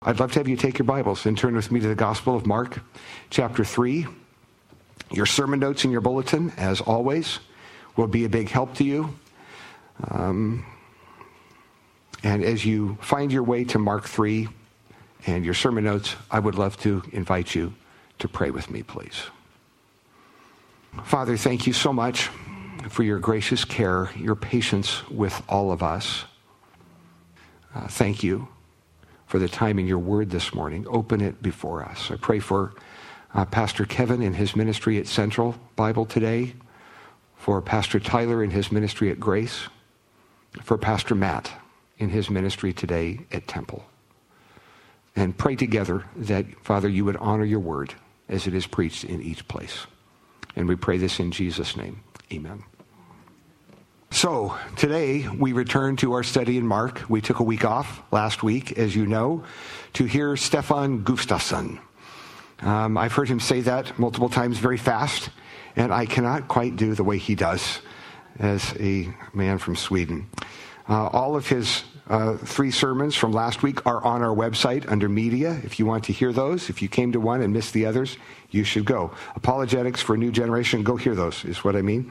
I'd love to have you take your Bibles and turn with me to the Gospel of Mark, chapter 3. Your sermon notes in your bulletin, as always, will be a big help to you. And as you find your way to Mark 3 and your sermon notes, I would love to invite you to pray with me, please. Father, thank you so much for your gracious care, your patience with all of us. Thank you for the time in your word this morning. Open it before us. I pray for Pastor Kevin and his ministry at Central Bible today, for Pastor Tyler and his ministry at Grace, for Pastor Matt in his ministry today at Temple. And pray together that, Father, you would honor your word as it is preached in each place. And we pray this in Jesus' name. Amen. So, today we return to our study in Mark. We took a week off last week, as you know, to hear Stefan Gustafsson. I've heard him say that multiple times very fast, and I cannot quite do the way he does as a man from Sweden. All of his three sermons from last week are on our website under media. If you want to hear those, if you came to one and missed the others, you should go. Apologetics for a New Generation, go hear those, is what I mean.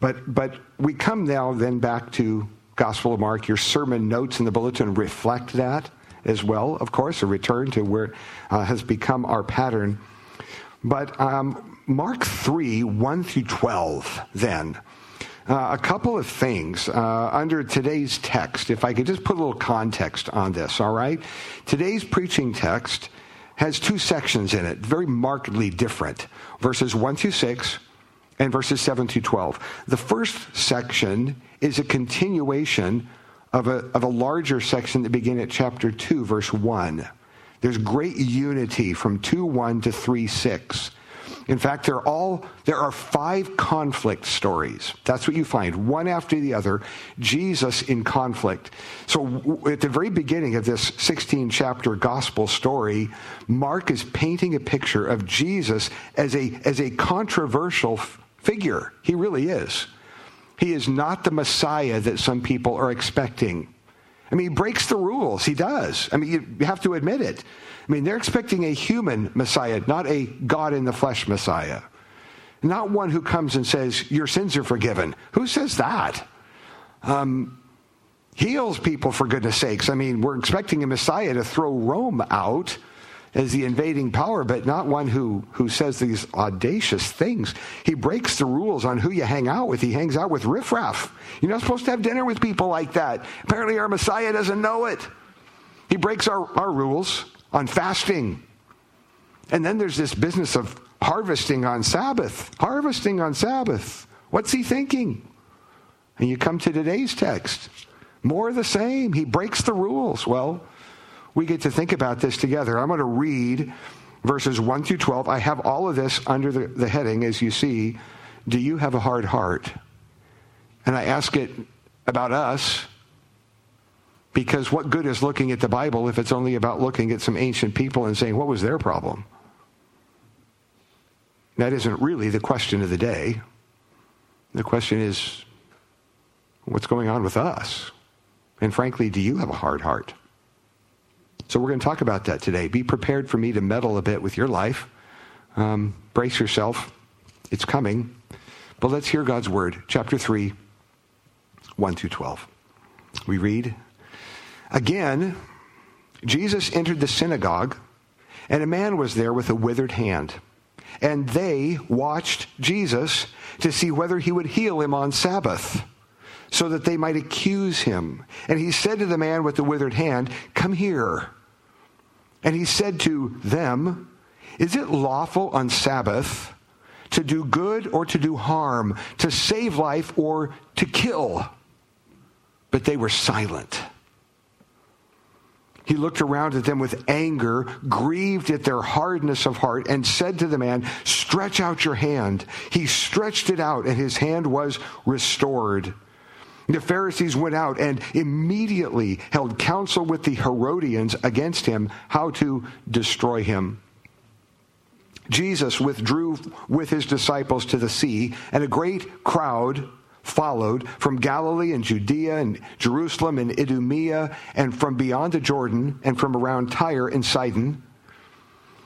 But we come now then back to Gospel of Mark. Your sermon notes in the bulletin reflect that as well, of course, a return to where has become our pattern. But Mark 3, 1 through 12 then. A couple of things under today's text, if I could just put a little context on this, all right? Today's preaching text has two sections in it, very markedly different, verses 1 through 6 and verses 7 through 12. The first section is a continuation of a larger section that began at chapter 2, verse 1. There's great unity from 2:1 to 3:6. In fact, there are five conflict stories. That's what you find, one after the other, Jesus in conflict. So at the very beginning of this 16-chapter gospel story, Mark is painting a picture of Jesus as a controversial figure. He really is. He is not the Messiah that some people are expecting. I mean, he breaks the rules. He does. I mean, you have to admit it. I mean, they're expecting a human Messiah, not a God-in-the-flesh Messiah. Not one who comes and says, your sins are forgiven. Who says that? Heals people, for goodness sakes. I mean, we're expecting a Messiah to throw Rome out as the invading power, but not one who says these audacious things. He breaks the rules on who you hang out with. He hangs out with riffraff. You're not supposed to have dinner with people like that. Apparently our Messiah doesn't know it. He breaks our rules on fasting. And then there's this business of harvesting on Sabbath. Harvesting on Sabbath. What's he thinking? And you come to today's text. More of the same. He breaks the rules. Well, we get to think about this together. I'm going to read verses 1 through 12. I have all of this under the heading, as you see, do you have a hard heart? And I ask it about us, because what good is looking at the Bible if it's only about looking at some ancient people and saying, what was their problem? That isn't really the question of the day. The question is, what's going on with us? And frankly, do you have a hard heart? So we're going to talk about that today. Be prepared for me to meddle a bit with your life. Brace yourself. It's coming. But let's hear God's word. Chapter 3, 1 through 12. We read, again, Jesus entered the synagogue, and a man was there with a withered hand. And they watched Jesus to see whether he would heal him on Sabbath, so that they might accuse him. And he said to the man with the withered hand, come here. And he said to them, is it lawful on Sabbath to do good or to do harm, to save life or to kill? But they were silent. He looked around at them with anger, grieved at their hardness of heart, and said to the man, stretch out your hand. He stretched it out, and his hand was restored. The Pharisees went out and immediately held counsel with the Herodians against him, how to destroy him. Jesus withdrew with his disciples to the sea, and a great crowd followed from Galilee and Judea and Jerusalem and Idumea and from beyond the Jordan and from around Tyre and Sidon.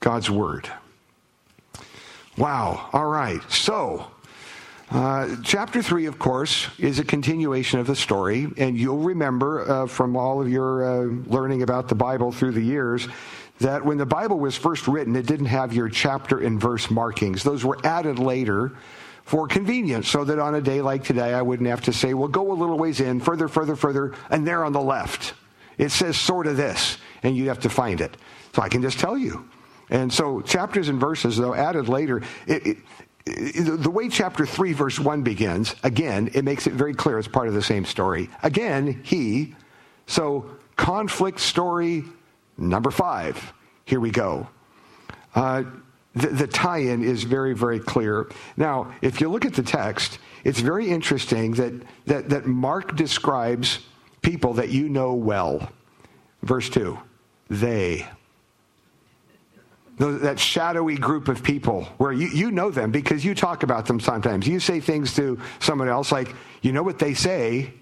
God's word. Wow. All right. So, chapter 3, of course, is a continuation of the story. And you'll remember from all of your learning about the Bible through the years that when the Bible was first written, it didn't have your chapter and verse markings. Those were added later for convenience so that on a day like today, I wouldn't have to say, well, go a little ways in, further, and there on the left, it says sort of this, and you'd have to find it. So I can just tell you. And so chapters and verses, though added later, the way chapter 3, verse 1 begins, again, it makes it very clear it's part of the same story. Again, so conflict story number 5. Here we go. The tie-in is very, very clear. Now, if you look at the text, it's very interesting that Mark describes people that you know well. Verse 2, they. That shadowy group of people where you know them because you talk about them sometimes. You say things to someone else like, you know what they say?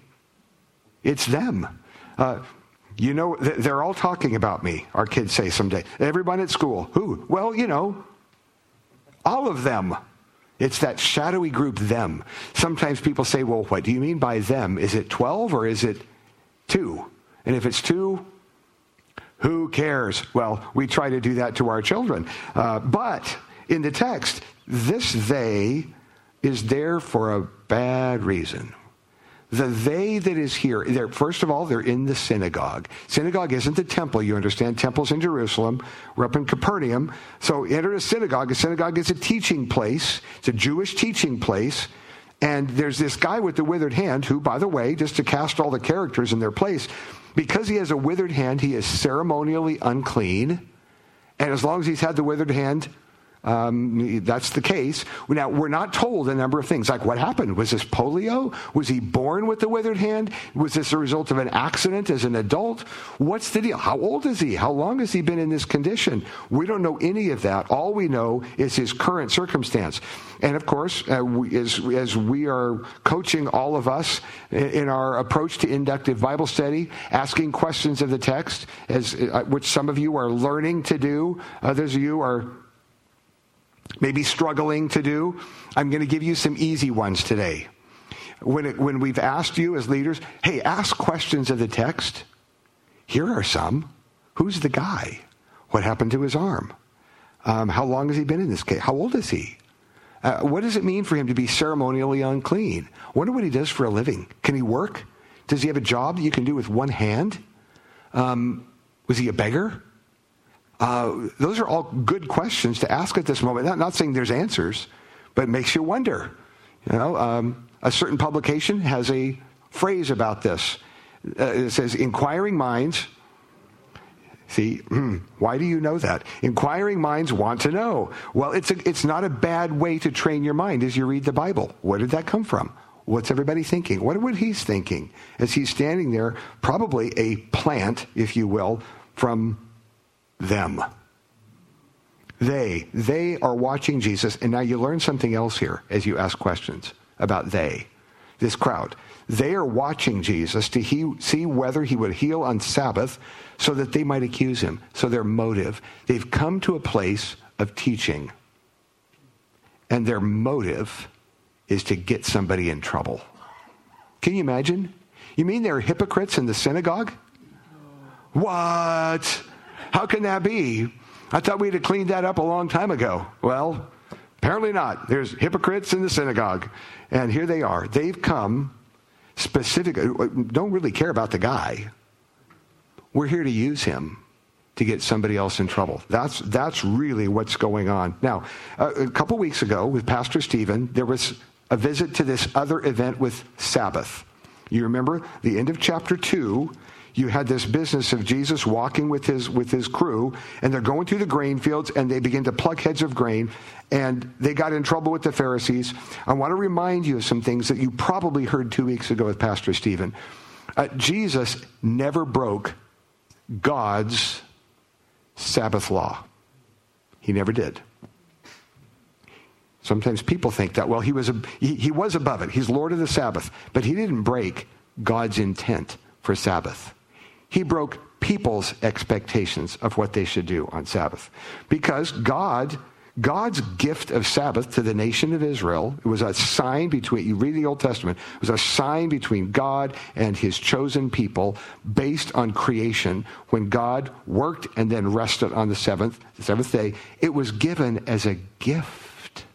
It's them. You know, they're all talking about me, our kids say someday. Everyone at school. Who? Well, you know, all of them. It's that shadowy group, them. Sometimes people say, well, what do you mean by them? Is it 12 or is it 2? And if it's 2... who cares? Well, we try to do that to our children. But in the text, this they is there for a bad reason. The they that is here, first of all, they're in the synagogue. Synagogue isn't the temple, you understand. Temple's in Jerusalem. We're up in Capernaum. So enter a synagogue. A synagogue is a teaching place. It's a Jewish teaching place. And there's this guy with the withered hand who, by the way, just to cast all the characters in their place, because he has a withered hand, he is ceremonially unclean. And as long as he's had the withered hand, that's the case. Now, we're not told a number of things. Like, what happened? Was this polio? Was he born with the withered hand? Was this a result of an accident as an adult? What's the deal? How old is he? How long has he been in this condition? We don't know any of that. All we know is his current circumstance. And, of course, as we are coaching all of us in our approach to inductive Bible study, asking questions of the text, which some of you are learning to do, others of you are maybe struggling to do, I'm going to give you some easy ones today. When we've asked you as leaders, hey, ask questions of the text, here are some. Who's the guy? What happened to his arm? How long has he been in this case? How old is he? What does it mean for him to be ceremonially unclean? Wonder what he does for a living. Can he work? Does he have a job that you can do with one hand? Was he a beggar? Those are all good questions to ask at this moment. Not saying there's answers, but it makes you wonder. You know, a certain publication has a phrase about this. It says, inquiring minds. See, why do you know that? Inquiring minds want to know. Well, it's not a bad way to train your mind as you read the Bible. Where did that come from? What's everybody thinking? What he's thinking as he's standing there, probably a plant, if you will, from them. They are watching Jesus. And now you learn something else here as you ask questions about this crowd. They are watching Jesus to see whether he would heal on Sabbath so that they might accuse him. So their motive, they've come to a place of teaching. And their motive is to get somebody in trouble. Can you imagine? You mean they're hypocrites in the synagogue? What? How can that be? I thought we'd have cleaned that up a long time ago. Well, apparently not. There's hypocrites in the synagogue. And here they are. They've come specifically, don't really care about the guy. We're here to use him to get somebody else in trouble. That's really what's going on. Now, a couple weeks ago with Pastor Stephen, there was a visit to this other event with Sabbath. You remember the end of chapter 2, you had this business of Jesus walking with his crew, and they're going through the grain fields, and they begin to pluck heads of grain, and they got in trouble with the Pharisees. I want to remind you of some things that you probably heard 2 weeks ago with Pastor Stephen. Jesus never broke God's Sabbath law. He never did. Sometimes people think that, well, he was above it. He's Lord of the Sabbath. But he didn't break God's intent for Sabbath. He broke people's expectations of what they should do on Sabbath. Because God's gift of Sabbath to the nation of Israel, it was a sign between, you read the Old Testament, it was a sign between God and his chosen people based on creation. When God worked and then rested on the seventh day, it was given as a gift.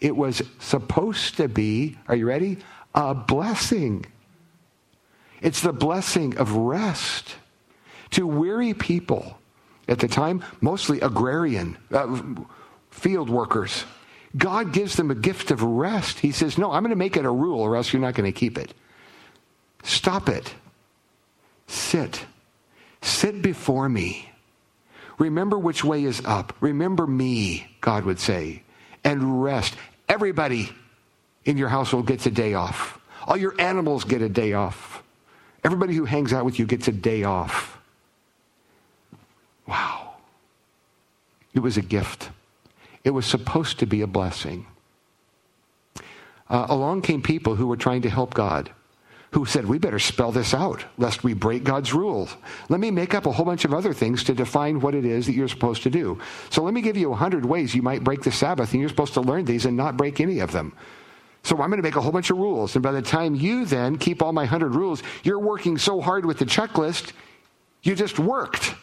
It was supposed to be, are you ready? A blessing. It's the blessing of rest to weary people at the time, mostly agrarian, field workers. God gives them a gift of rest. He says, no, I'm going to make it a rule or else you're not going to keep it. Stop it. Sit. Sit before me. Remember which way is up. Remember me, God would say. And rest. Everybody in your household gets a day off. All your animals get a day off. Everybody who hangs out with you gets a day off. Wow. It was a gift. It was supposed to be a blessing. Along came people who were trying to help God, who said, we better spell this out, lest we break God's rules. Let me make up a whole bunch of other things to define what it is that you're supposed to do. So let me give you 100 ways you might break the Sabbath, and you're supposed to learn these and not break any of them. So I'm going to make a whole bunch of rules, and by the time you then keep all my 100 rules, you're working so hard with the checklist, you just worked.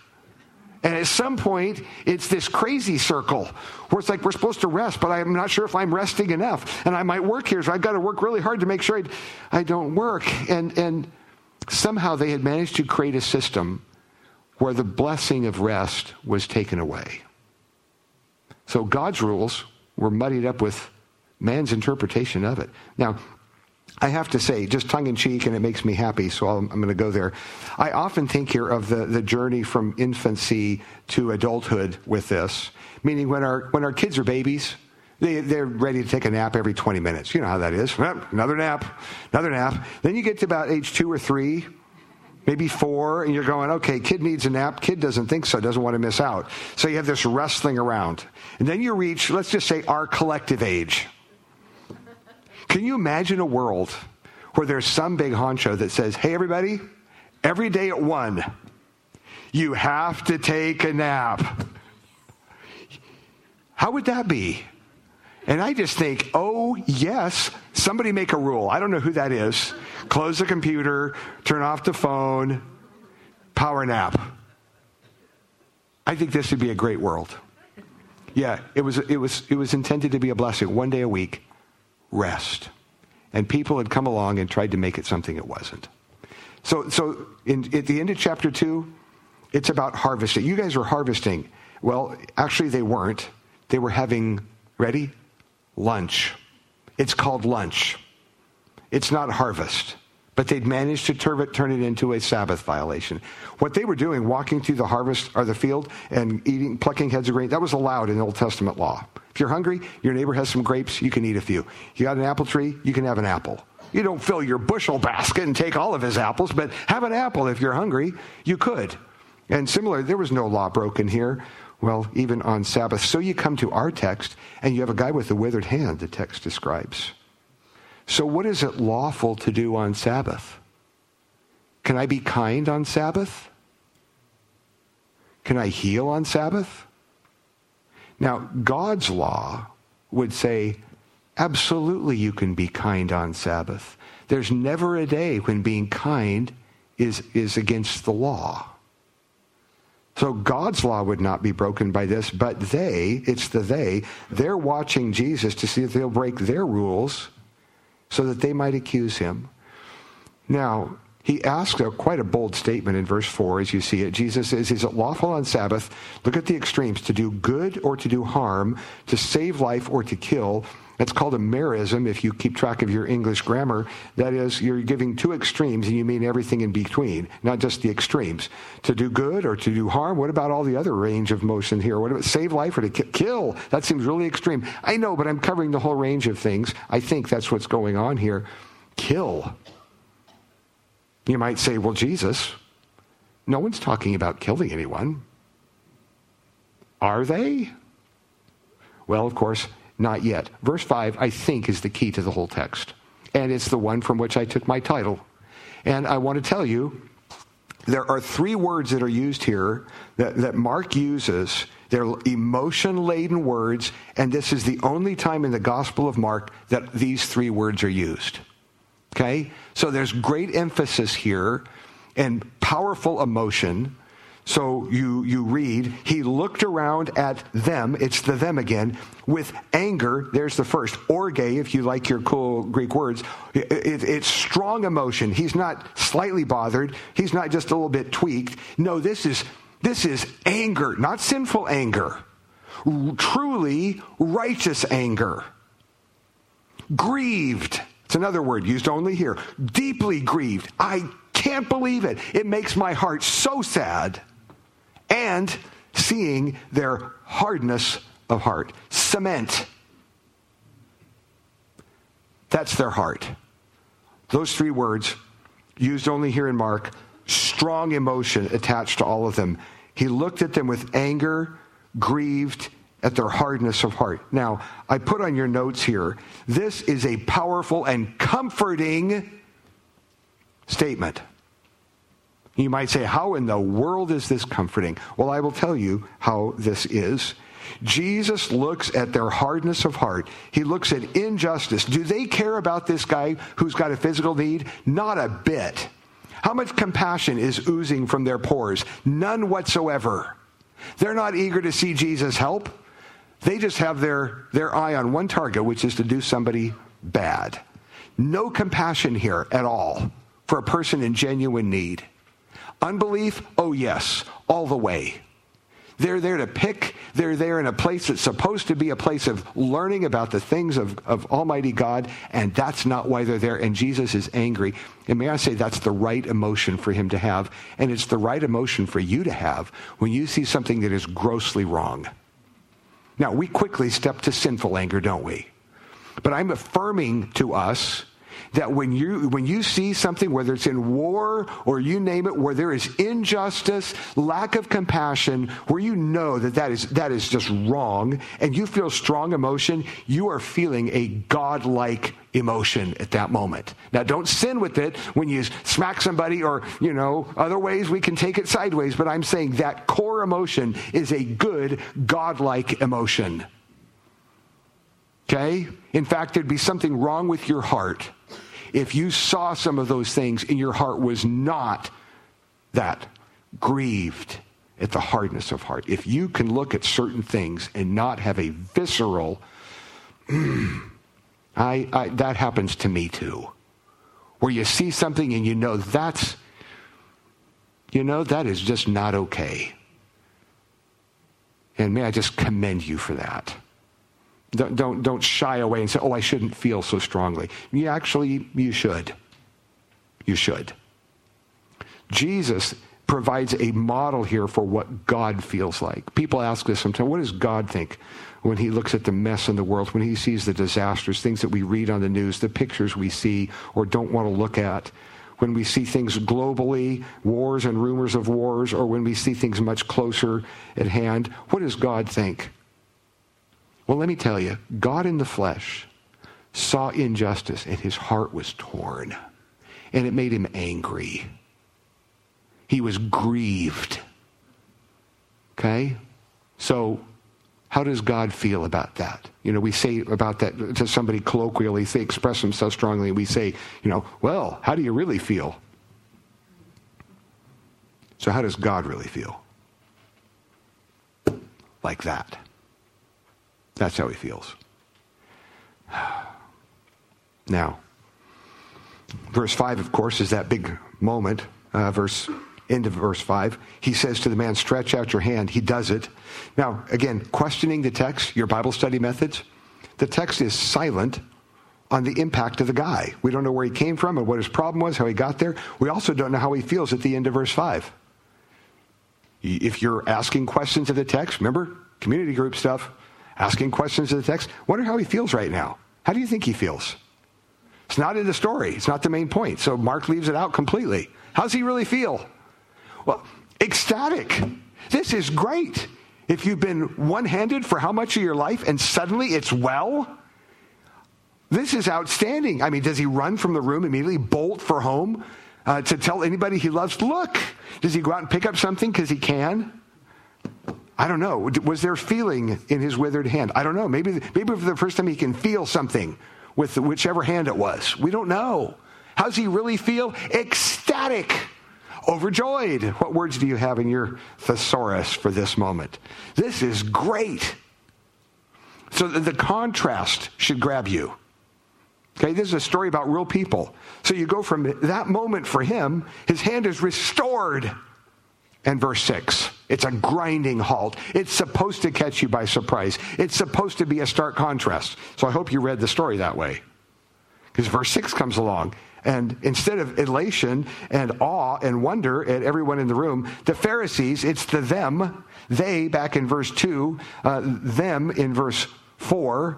And at some point, it's this crazy circle where it's like we're supposed to rest, but I'm not sure if I'm resting enough. And I might work here, so I've got to work really hard to make sure I don't work. And somehow they had managed to create a system where the blessing of rest was taken away. So God's rules were muddied up with man's interpretation of it. Now, I have to say, just tongue-in-cheek, and it makes me happy, so I'm going to go there. I often think here of the journey from infancy to adulthood with this, meaning when our kids are babies, they're ready to take a nap every 20 minutes. You know how that is. Another nap, another nap. Then you get to about age 2 or 3, maybe 4, and you're going, okay, kid needs a nap. Kid doesn't think so, doesn't want to miss out. So you have this wrestling around. And then you reach, let's just say, our collective age. Can you imagine a world where there's some big honcho that says, hey, everybody, every day at 1, you have to take a nap? How would that be? And I just think, oh, yes, somebody make a rule. I don't know who that is. Close the computer, turn off the phone, power nap. I think this would be a great world. Yeah, it was intended to be a blessing. One day a week. Rest. And people had come along and tried to make it something it wasn't. So at the end of chapter 2, it's about harvesting. You guys are harvesting. Well, actually they weren't. They were having, ready? Lunch. It's called lunch. It's not harvest. But they'd managed to turn it into a Sabbath violation. What they were doing, walking through the harvest or the field and eating, plucking heads of grain, that was allowed in Old Testament law. If you're hungry, your neighbor has some grapes, you can eat a few. You got an apple tree, you can have an apple. You don't fill your bushel basket and take all of his apples, but have an apple if you're hungry. You could. And similarly, there was no law broken here, well, even on Sabbath. So you come to our text, and you have a guy with a withered hand, the text describes. So what is it lawful to do on Sabbath? Can I be kind on Sabbath? Can I heal on Sabbath? Now, God's law would say, absolutely you can be kind on Sabbath. There's never a day when being kind is against the law. So God's law would not be broken by this, but they're watching Jesus to see if they'll break their rules so that they might accuse him. Now, he asks quite a bold statement in verse 4 as you see it. Jesus says, is it lawful on Sabbath, look at the extremes, to do good or to do harm, to save life or to kill? That's called a merism if you keep track of your English grammar. That is, you're giving two extremes and you mean everything in between, not just the extremes. To do good or to do harm, what about all the other range of motion here? What about save life or to kill? That seems really extreme. I know, but I'm covering the whole range of things. I think that's what's going on here. Kill. You might say, well, Jesus, no one's talking about killing anyone. Are they? Well, of course, not yet. Verse 5, I think, is the key to the whole text. And it's the one from which I took my title. And I want to tell you, there are three words that are used here that Mark uses. They're emotion-laden words, and this is the only time in the Gospel of Mark that these three words are used. Okay? So there's great emphasis here and powerful emotion. So you read, he looked around at them, it's the them again, with anger. There's the first, orge, if you like your cool Greek words. It's strong emotion. He's not slightly bothered. He's not just a little bit tweaked. No, this is anger, not sinful anger. Truly righteous anger. Grieved. It's another word used only here. Deeply grieved. I can't believe it. It makes my heart so sad. And seeing their hardness of heart. Cement. That's their heart. Those three words, used only here in Mark, strong emotion attached to all of them. He looked at them with anger, grieved at their hardness of heart. Now, I put on your notes here, this is a powerful and comforting statement. You might say, how in the world is this comforting? Well, I will tell you how this is. Jesus looks at their hardness of heart. He looks at injustice. Do they care about this guy who's got a physical need? Not a bit. How much compassion is oozing from their pores? None whatsoever. They're not eager to see Jesus help. They just have their eye on one target, which is to do somebody bad. No compassion here at all for a person in genuine need. Unbelief, oh yes, all the way. They're there to pick. They're there in a place that's supposed to be a place of learning about the things of Almighty God, and that's not why they're there, and Jesus is angry. And may I say, that's the right emotion for him to have, and it's the right emotion for you to have when you see something that is grossly wrong. Now, we quickly step to sinful anger, don't we? But I'm affirming to us that when you see something, whether it's in war or you name it, where there is injustice, lack of compassion, where you know that is just wrong, and you feel strong emotion, you are feeling a godlike emotion at that moment. Now, don't sin with it when you smack somebody or, other ways we can take it sideways, but I'm saying that core emotion is a good godlike emotion. Okay? In fact, there'd be something wrong with your heart if you saw some of those things and your heart was not that grieved at the hardness of heart. If you can look at certain things and not have a visceral, that happens to me too, where you see something and that is just not okay. And may I just commend you for that. Don't shy away and say, I shouldn't feel so strongly. You should. You should. Jesus provides a model here for what God feels like. People ask us sometimes, what does God think when he looks at the mess in the world, when he sees the disasters, things that we read on the news, the pictures we see or don't want to look at, when we see things globally, wars and rumors of wars, or when we see things much closer at hand? What does God think? Well, let me tell you, God in the flesh saw injustice and his heart was torn, and it made him angry. He was grieved. Okay? So how does God feel about that? We say about that to somebody colloquially, they express themselves strongly, and we say, well, how do you really feel? So how does God really feel? Like that. That's how he feels. Now, verse 5, of course, is that big moment, end of verse 5, he says to the man, stretch out your hand. He does it. Now, again, questioning the text, your Bible study methods, the text is silent on the impact of the guy. We don't know where he came from and what his problem was, how he got there. We also don't know how he feels at the end of verse 5. If you're asking questions of the text, remember, community group stuff, asking questions of the text, wonder how he feels right now. How do you think he feels? It's not in the story. It's not the main point. So Mark leaves it out completely. How's he really feel? Well, ecstatic. This is great. If you've been one-handed for how much of your life and suddenly it's well, this is outstanding. I mean, does he run from the room immediately, bolt for home to tell anybody he loves, look? Does he go out and pick up something because he can? I don't know. Was there feeling in his withered hand? I don't know. Maybe for the first time he can feel something with whichever hand it was. We don't know. How's he really feel? Ecstatic. Overjoyed. What words do you have in your thesaurus for this moment? This is great. So the contrast should grab you. Okay, this is a story about real people. So you go from that moment for him, his hand is restored. And verse 6, it's a grinding halt. It's supposed to catch you by surprise. It's supposed to be a stark contrast. So I hope you read the story that way. Because verse 6 comes along. And instead of elation and awe and wonder at everyone in the room, the Pharisees, it's the them, they back in verse 2, them in verse 4,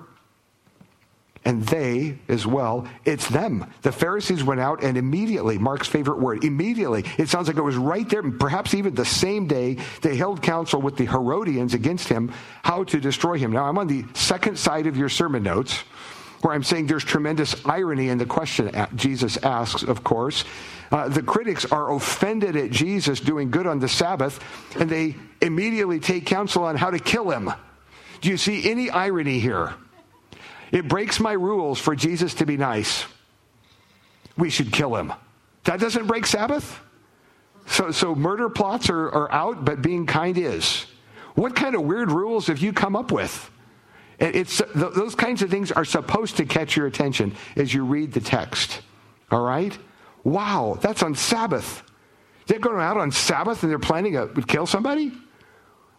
and they as well, it's them. The Pharisees went out and immediately, Mark's favorite word, immediately, it sounds like it was right there, perhaps even the same day, they held counsel with the Herodians against him, how to destroy him. Now, I'm on the second side of your sermon notes, where I'm saying there's tremendous irony in the question Jesus asks, of course. The critics are offended at Jesus doing good on the Sabbath, and they immediately take counsel on how to kill him. Do you see any irony here? It breaks my rules for Jesus to be nice. We should kill him. That doesn't break Sabbath? So murder plots are out, but being kind is. What kind of weird rules have you come up with? It's those kinds of things are supposed to catch your attention as you read the text. All right? Wow, that's on Sabbath. They're going out on Sabbath and they're planning to kill somebody?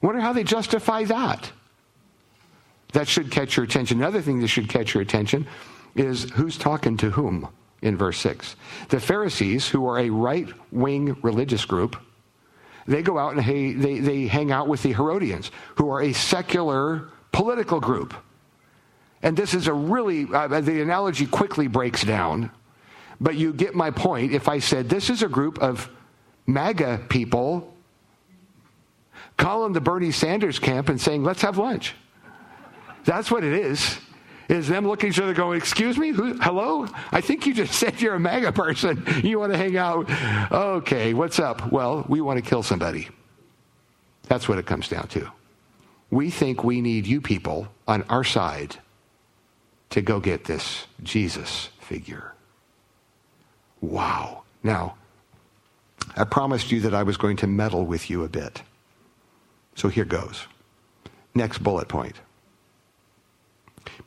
Wonder how they justify that. That should catch your attention. Another thing that should catch your attention is who's talking to whom in verse 6. The Pharisees, who are a right-wing religious group, they go out and they hang out with the Herodians, who are a secular political group. And this is a really, the analogy quickly breaks down, but you get my point if I said this is a group of MAGA people calling the Bernie Sanders camp and saying, let's have lunch. That's what it is them looking at each other going, excuse me, hello? I think you just said you're a MAGA person. You want to hang out? Okay, what's up? Well, we want to kill somebody. That's what it comes down to. We think we need you people on our side to go get this Jesus figure. Wow. Now, I promised you that I was going to meddle with you a bit. So here goes. Next bullet point.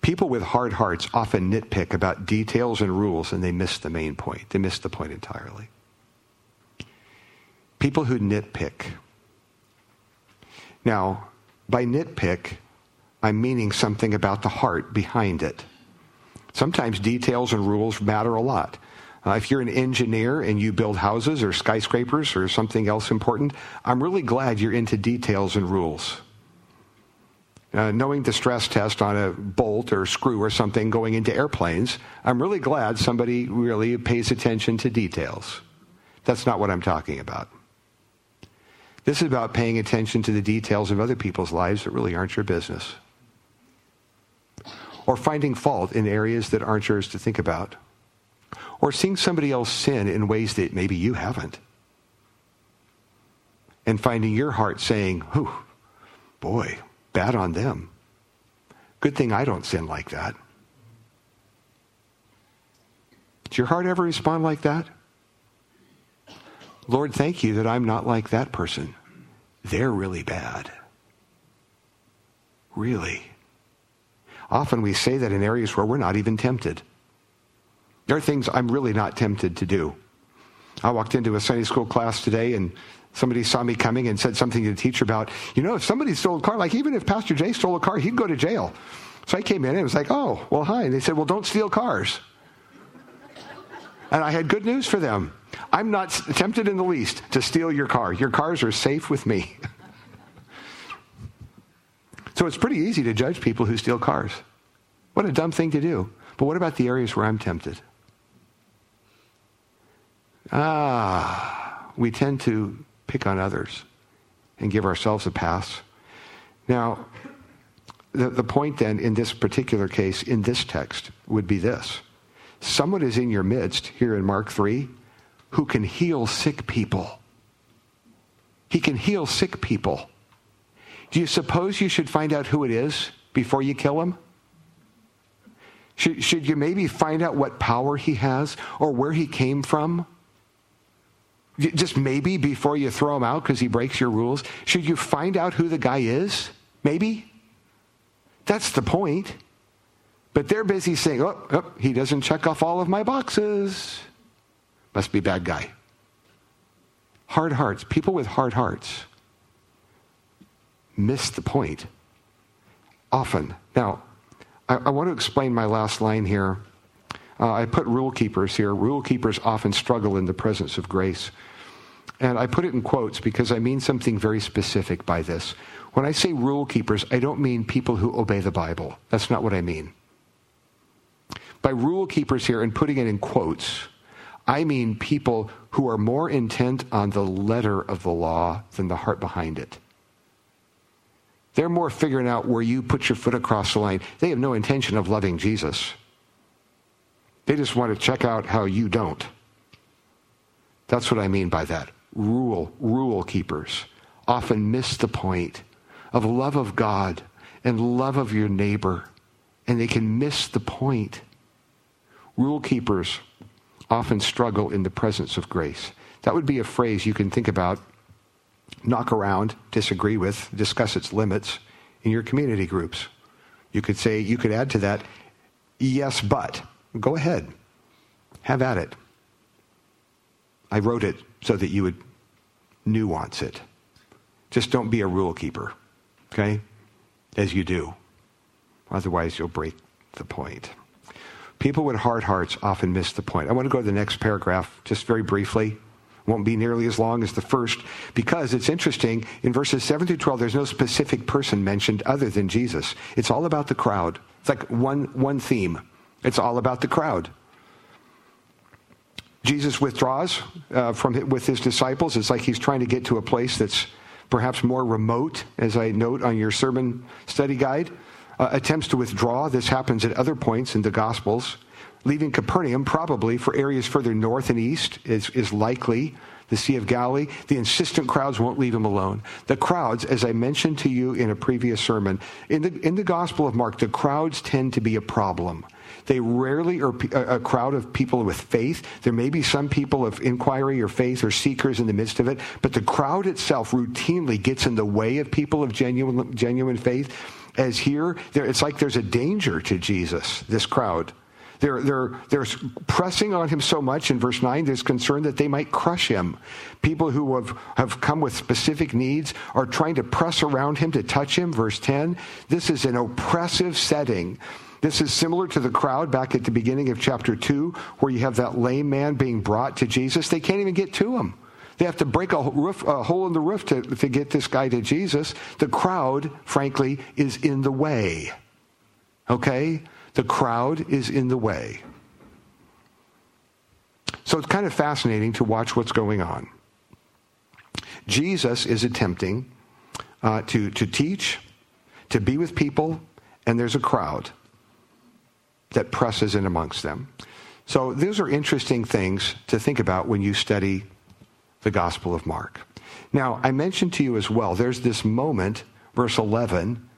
People with hard hearts often nitpick about details and rules, and they miss the main point. They miss the point entirely. People who nitpick. Now, by nitpick, I'm meaning something about the heart behind it. Sometimes details and rules matter a lot. If you're an engineer and you build houses or skyscrapers or something else important, I'm really glad you're into details and rules. Knowing the stress test on a bolt or screw or something going into airplanes, I'm really glad somebody really pays attention to details. That's not what I'm talking about. This is about paying attention to the details of other people's lives that really aren't your business. Or finding fault in areas that aren't yours to think about. Or seeing somebody else sin in ways that maybe you haven't. And finding your heart saying, whew, boy, bad on them. Good thing I don't sin like that. Does your heart ever respond like that? Lord, thank you that I'm not like that person. They're really bad. Really. Often we say that in areas where we're not even tempted. There are things I'm really not tempted to do. I walked into a Sunday school class today and somebody saw me coming and said something to the teacher about, you know, if somebody stole a car, like even if Pastor Jay stole a car, he'd go to jail. So I came in and it was like, oh, well, hi. And they said, well, don't steal cars. And I had good news for them. I'm not tempted in the least to steal your car. Your cars are safe with me. So it's pretty easy to judge people who steal cars. What a dumb thing to do. But what about the areas where I'm tempted? We tend to pick on others and give ourselves a pass. Now, the point then in this particular case, in this text, would be this. Someone is in your midst, here in Mark 3, who can heal sick people. He can heal sick people. Do you suppose you should find out who it is before you kill him? Should you maybe find out what power he has or where he came from? Just maybe before you throw him out because he breaks your rules. Should you find out who the guy is? Maybe? That's the point. But they're busy saying, oh, he doesn't check off all of my boxes. Must be a bad guy. Hard hearts. People with hard hearts miss the point often. Now, I want to explain my last line here. I put rule keepers here. Rule keepers often struggle in the presence of grace. And I put it in quotes because I mean something very specific by this. When I say rule keepers, I don't mean people who obey the Bible. That's not what I mean. By rule keepers here, and putting it in quotes, I mean people who are more intent on the letter of the law than the heart behind it. They're more figuring out where you put your foot across the line. They have no intention of loving Jesus. They just want to check out how you don't. That's what I mean by that. Rule keepers often miss the point of love of God and love of your neighbor, and they can miss the point. Rule keepers often struggle in the presence of grace. That would be a phrase you can think about, knock around, disagree with, discuss its limits in your community groups. You could say, you could add to that, yes, but. Go ahead. Have at it. I wrote it so that you would nuance it. Just don't be a rule keeper, okay? As you do. Otherwise, you'll break the point. People with hard hearts often miss the point. I want to go to the next paragraph just very briefly. Won't be nearly as long as the first, because it's interesting. In verses 7 through 12, there's no specific person mentioned other than Jesus. It's all about the crowd. It's like one theme. It's all about the crowd. Jesus withdraws with his disciples. It's like he's trying to get to a place that's perhaps more remote, as I note on your sermon study guide. Attempts to withdraw. This happens at other points in the Gospels. Leaving Capernaum, probably for areas further north and east, is likely. The Sea of Galilee, the insistent crowds won't leave him alone. The crowds, as I mentioned to you in a previous sermon, in the Gospel of Mark, the crowds tend to be a problem. They rarely are a crowd of people with faith. There may be some people of inquiry or faith or seekers in the midst of it, but the crowd itself routinely gets in the way of people of genuine faith. As here, it's like there's a danger to Jesus, this crowd. They're pressing on him so much. In verse 9, there's concern that they might crush him. People who have come with specific needs are trying to press around him to touch him. Verse 10, this is an oppressive setting. This is similar to the crowd back at the beginning of chapter 2, where you have that lame man being brought to Jesus. They can't even get to him. They have to break a hole in the roof to get this guy to Jesus. The crowd, frankly, is in the way. Okay? The crowd is in the way. So it's kind of fascinating to watch what's going on. Jesus is attempting to teach, to be with people, and there's a crowd that presses in amongst them. So these are interesting things to think about when you study the Gospel of Mark. Now, I mentioned to you as well, there's this moment, verse 11,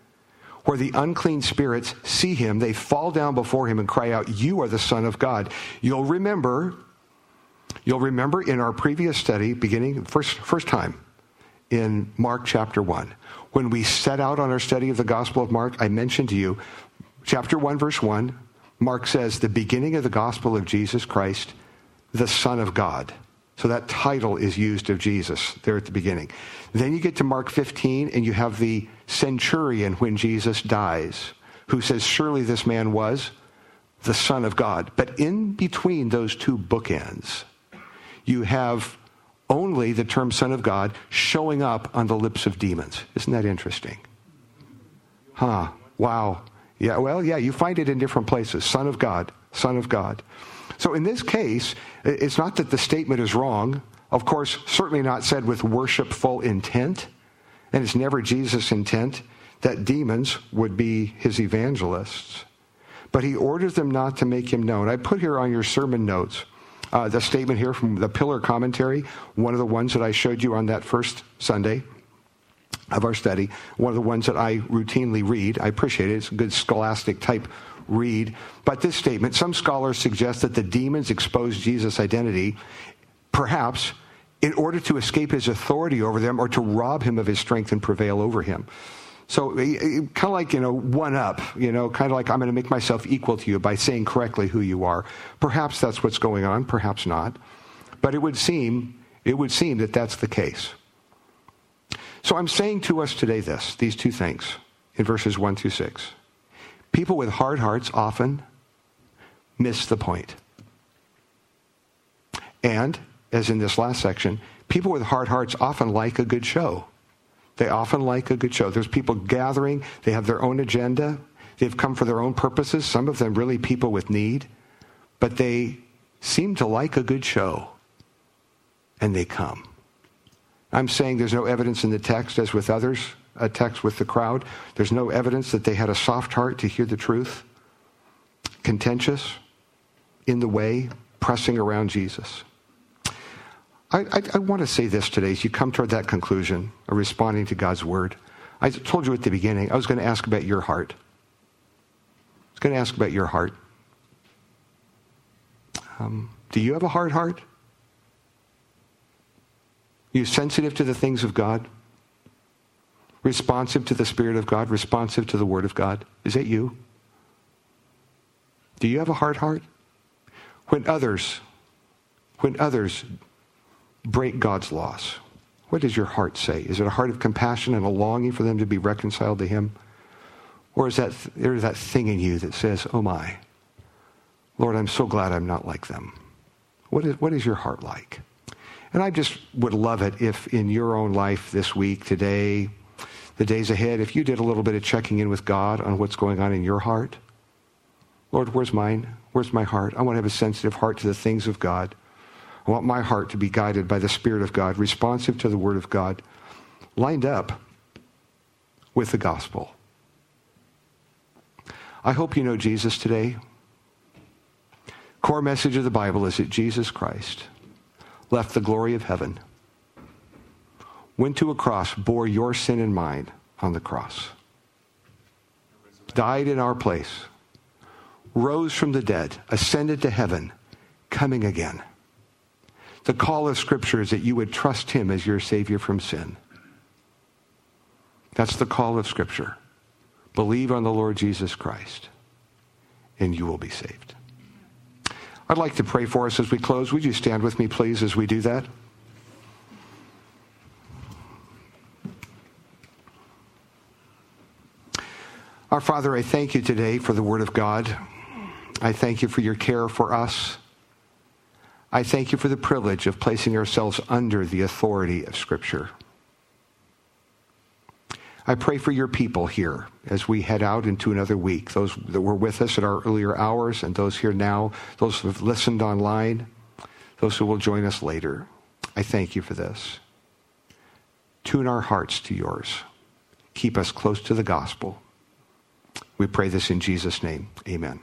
where the unclean spirits see him, they fall down before him and cry out, "You are the Son of God." You'll remember in our previous study, beginning first time in Mark chapter 1, when we set out on our study of the Gospel of Mark, I mentioned to you, chapter 1, verse 1, Mark says, the beginning of the gospel of Jesus Christ, the Son of God. So that title is used of Jesus there at the beginning. Then you get to Mark 15, and you have the centurion when Jesus dies, who says, surely this man was the Son of God. But in between those two bookends, you have only the term Son of God showing up on the lips of demons. Isn't that interesting? Huh. Wow. Yeah, well, yeah, you find it in different places. Son of God, Son of God. So in this case, it's not that the statement is wrong. Of course, certainly not said with worshipful intent. And it's never Jesus' intent that demons would be his evangelists. But he orders them not to make him known. I put here on your sermon notes the statement here from the Pillar Commentary, one of the ones that I showed you on that first Sunday of our study, one of the ones that I routinely read. I appreciate it. It's a good scholastic type read. But this statement, some scholars suggest that the demons exposed Jesus' identity, perhaps in order to escape his authority over them or to rob him of his strength and prevail over him. So kind of like, one up, kind of like I'm going to make myself equal to you by saying correctly who you are. Perhaps that's what's going on, perhaps not. But it would seem that that's the case. So I'm saying to us today these two things in verses 1-6. People with hard hearts often miss the point. And, as in this last section, people with hard hearts often like a good show. They often like a good show. There's people gathering. They have their own agenda. They've come for their own purposes. Some of them really people with need. But they seem to like a good show. And they come. I'm saying there's no evidence in the text, as with others, a text with the crowd. There's no evidence that they had a soft heart to hear the truth. Contentious, in the way, pressing around Jesus. I want to say this today as you come toward that conclusion of responding to God's word. I told you at the beginning, I was going to ask about your heart. I was going to ask about your heart. Do you have a hard heart? Are you sensitive to the things of God? Responsive to the Spirit of God? Responsive to the Word of God? Is it you? Do you have a hard heart? When others break God's laws, what does your heart say? Is it a heart of compassion and a longing for them to be reconciled to him? Or is that thing in you that says, oh my, Lord, I'm so glad I'm not like them. What is your heart like? And I just would love it if in your own life this week, today, the days ahead, if you did a little bit of checking in with God on what's going on in your heart. Lord, where's mine? Where's my heart? I want to have a sensitive heart to the things of God. I want my heart to be guided by the Spirit of God, responsive to the Word of God, lined up with the gospel. I hope you know Jesus today. Core message of the Bible is that Jesus Christ left the glory of heaven, went to a cross, bore your sin and mine on the cross, died in our place, rose from the dead, ascended to heaven, coming again. The call of Scripture is that you would trust him as your Savior from sin. That's the call of Scripture. Believe on the Lord Jesus Christ, and you will be saved. I'd like to pray for us as we close. Would you stand with me, please, as we do that? Our Father, I thank you today for the Word of God. I thank you for your care for us. I thank you for the privilege of placing ourselves under the authority of Scripture. I pray for your people here as we head out into another week, those that were with us at our earlier hours and those here now, those who have listened online, those who will join us later. I thank you for this. Tune our hearts to yours. Keep us close to the gospel. We pray this in Jesus' name. Amen.